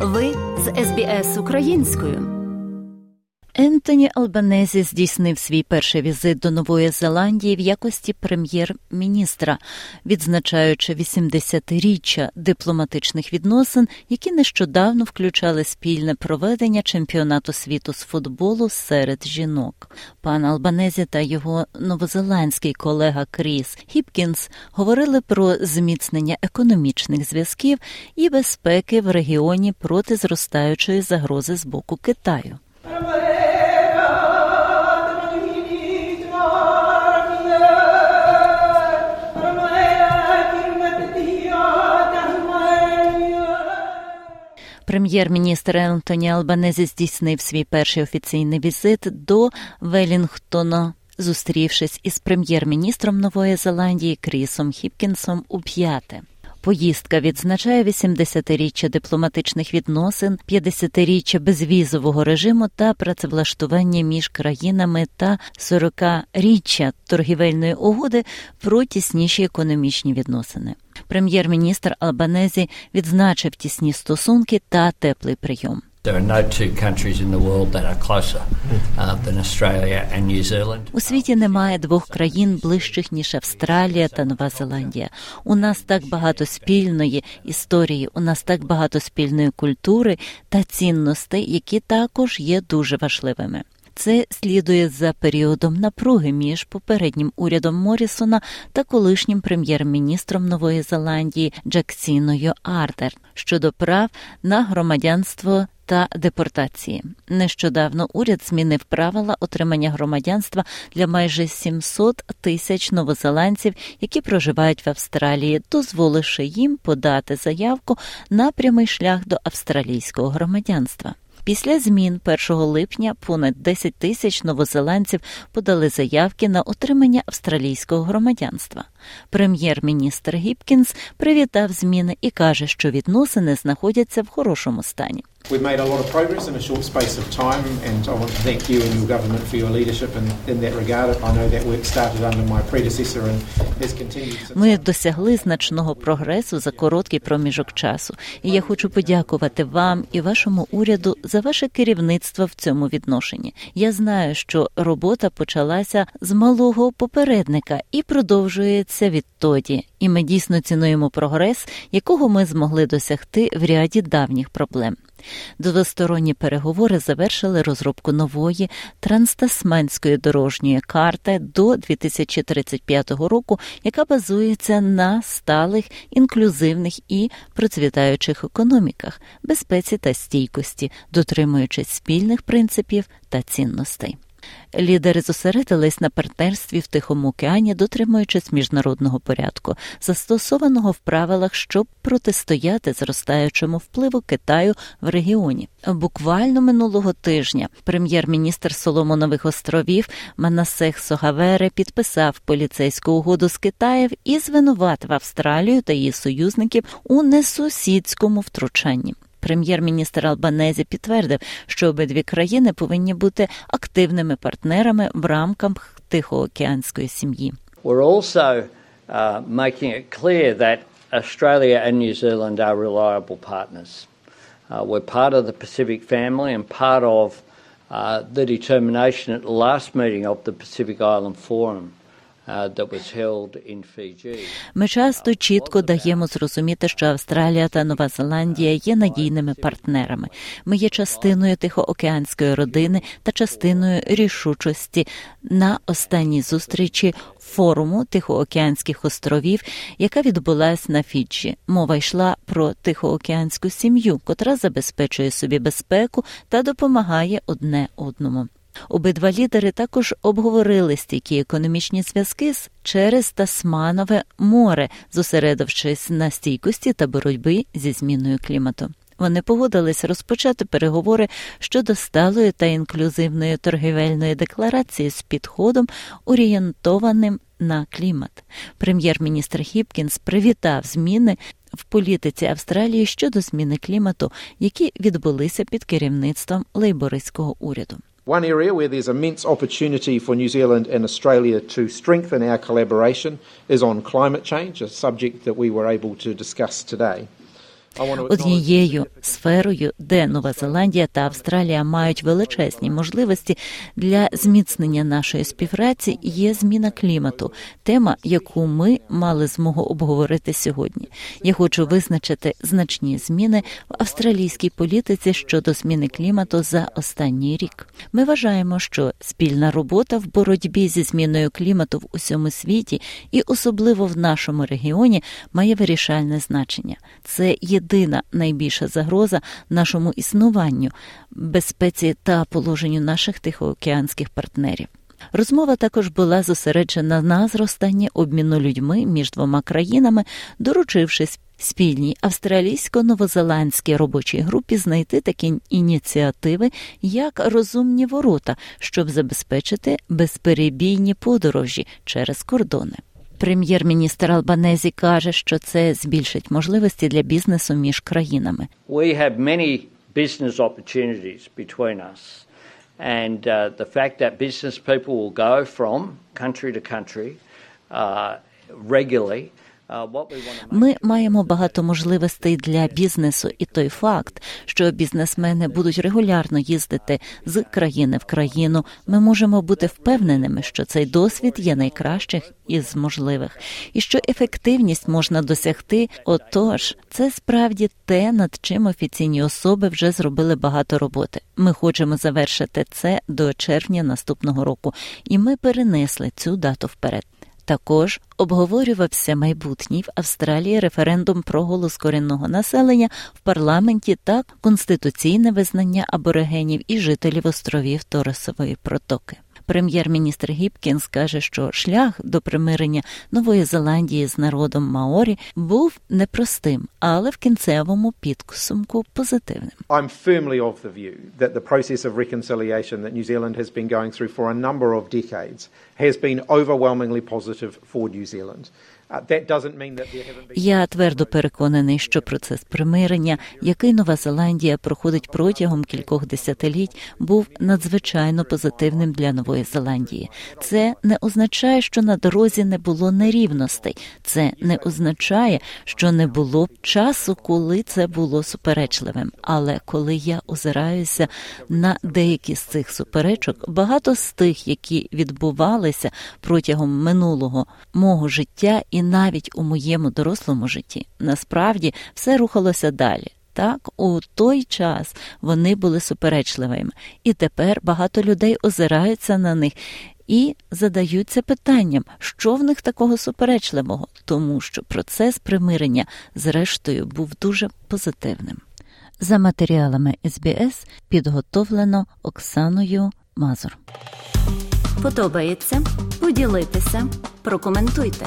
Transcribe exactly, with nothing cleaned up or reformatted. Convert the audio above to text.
Ви з ес бі ес Українською. Ентоні Албанезі здійснив свій перший візит до Нової Зеландії в якості прем'єр-міністра, відзначаючи вісімдесятиріччя дипломатичних відносин, які нещодавно включали спільне проведення чемпіонату світу з футболу серед жінок. Пан Албанезі та його новозеландський колега Кріс Хіпкінс говорили про зміцнення економічних зв'язків і безпеки в регіоні проти зростаючої загрози з боку Китаю. Прем'єр-міністр Ентоні Албанезі здійснив свій перший офіційний візит до Велінгтона, зустрівшись із прем'єр-міністром Нової Зеландії Крісом Хіпкінсом у п'яте. Поїздка відзначає вісімдесятиріччя дипломатичних відносин, п'ятдесятиріччя безвізового режиму та працевлаштування між країнами та сорокаріччя торгівельної угоди про тісніші економічні відносини. Прем'єр-міністр Албанезі відзначив тісні стосунки та теплий прийом. У світі немає двох країн ближчих, ніж Австралія та Нова Зеландія. У нас так багато спільної історії, у нас так багато спільної культури та цінностей, які також є дуже важливими. Це слідує за періодом напруги між попереднім урядом Моррісона та колишнім прем'єр-міністром Нової Зеландії Джексиною Артерн щодо прав на громадянство та депортації. Нещодавно уряд змінив правила отримання громадянства для майже сімсот тисяч новозеландців, які проживають в Австралії, дозволивши їм подати заявку на прямий шлях до австралійського громадянства. Після змін першого липня понад десять тисяч новозеландців подали заявки на отримання австралійського громадянства. Прем'єр-міністр Хіпкінс привітав зміни і каже, що відносини знаходяться в хорошому стані. We've made a lot of progress in a short space of time, and I want to thank you and your government for your leadership in, in that regard. I know that work started under my predecessor and has continued. Ми досягли значного прогресу за короткий проміжок часу, і я хочу подякувати вам і вашому уряду за ваше керівництво в цьому відношенні. Я знаю, що робота почалася з малого попередника і продовжується відтоді. І ми дійсно цінуємо прогрес, якого ми змогли досягти в ряді давніх проблем. Двосторонні переговори завершили розробку нової транстасманської дорожньої карти до дві тисячі тридцять п'ятого року, яка базується на сталих, інклюзивних і процвітаючих економіках, безпеці та стійкості, дотримуючись спільних принципів та цінностей. Лідери зосередились на партнерстві в Тихому океані, дотримуючись міжнародного порядку, застосованого в правилах, щоб протистояти зростаючому впливу Китаю в регіоні. Буквально минулого тижня прем'єр-міністр Соломонових островів Манасех Согавере підписав поліцейську угоду з Китаєм і звинуватив Австралію та її союзників у несусідському втручанні. Прем'єр-міністр Албанезі підтвердив, що обидві країни повинні бути активними партнерами в рамках Тихоокеанської сім'ї. We're also uh, making it clear that Australia and New Zealand are reliable partners. Uh, we're part of the Pacific family and part of uh, the determination at the last meeting of the Pacific Island Forum. Ми часто чітко даємо зрозуміти, що Австралія та Нова Зеландія є надійними партнерами. Ми є частиною Тихоокеанської родини та частиною рішучості на останній зустрічі форуму Тихоокеанських островів, яка відбулась на Фіджі. Мова йшла про Тихоокеанську сім'ю, котра забезпечує собі безпеку та допомагає одне одному. Обидва лідери також обговорили стійкі економічні зв'язки з через Тасманове море, зосередившись на стійкості та боротьбі зі зміною клімату. Вони погодились розпочати переговори щодо сталої та інклюзивної торгівельної декларації з підходом, орієнтованим на клімат. Прем'єр-міністр Хіпкінс привітав зміни в політиці Австралії щодо зміни клімату, які відбулися під керівництвом лейбористського уряду. One area where there's immense opportunity for New Zealand and Australia to strengthen our collaboration is on climate change, a subject that we were able to discuss today. однією сферою, де Нова Зеландія та Австралія мають величезні можливості для зміцнення нашої співпраці, є зміна клімату, тема, яку ми мали змогу обговорити сьогодні. Я хочу визначити значні зміни в австралійській політиці щодо зміни клімату за останній рік. Ми вважаємо, що спільна робота в боротьбі зі зміною клімату в усьому світі і особливо в нашому регіоні має вирішальне значення. Це єдина найбільша загроза нашому існуванню, безпеці та положенню наших тихоокеанських партнерів. Розмова також була зосереджена на зростанні обміну людьми між двома країнами, доручившись спільній австралійсько-новозеландській робочій групі знайти такі ініціативи, як «Розумні ворота», щоб забезпечити безперебійні подорожі через кордони. Прем'єр-міністр Албанезі каже, що це збільшить можливості для бізнесу між країнами. We have many business opportunities between us. And uh, the fact that business people will go from country to country uh, regularly. Ми маємо багато можливостей для бізнесу, і той факт, що бізнесмени будуть регулярно їздити з країни в країну, ми можемо бути впевненими, що цей досвід є найкращих із можливих, і що ефективність можна досягти. Отож, це справді те, над чим офіційні особи вже зробили багато роботи. Ми хочемо завершити це до червня наступного року, і ми перенесли цю дату вперед. Також обговорювався майбутній в Австралії референдум про голос корінного населення в парламенті та конституційне визнання аборигенів і жителів островів Торесової протоки. Прем'єр-міністр Хіпкінс каже, що шлях до примирення Нової Зеландії з народом Маорі був непростим, але в кінцевому підсумку позитивним. I'm firmly of the view that the process of reconciliation that New Zealand has been going through for a number of decades has been overwhelmingly positive for New Zealand. Я твердо переконаний, що процес примирення, який Нова Зеландія проходить протягом кількох десятиліть, був надзвичайно позитивним для Нової Зеландії. Це не означає, що на дорозі не було нерівностей. Це не означає, що не було часу, коли це було суперечливим. Але коли я озираюся на деякі з цих суперечок, багато з тих, які відбувалися протягом минулого мого життя і навіть у моєму дорослому житті, насправді все рухалося далі. Так, у той час вони були суперечливими. І тепер багато людей озираються на них і задаються питанням, що в них такого суперечливого, тому що процес примирення, зрештою, був дуже позитивним. За матеріалами ес бі ес підготовлено Оксаною Мазур. Подобається? Поділіться, прокоментуйте.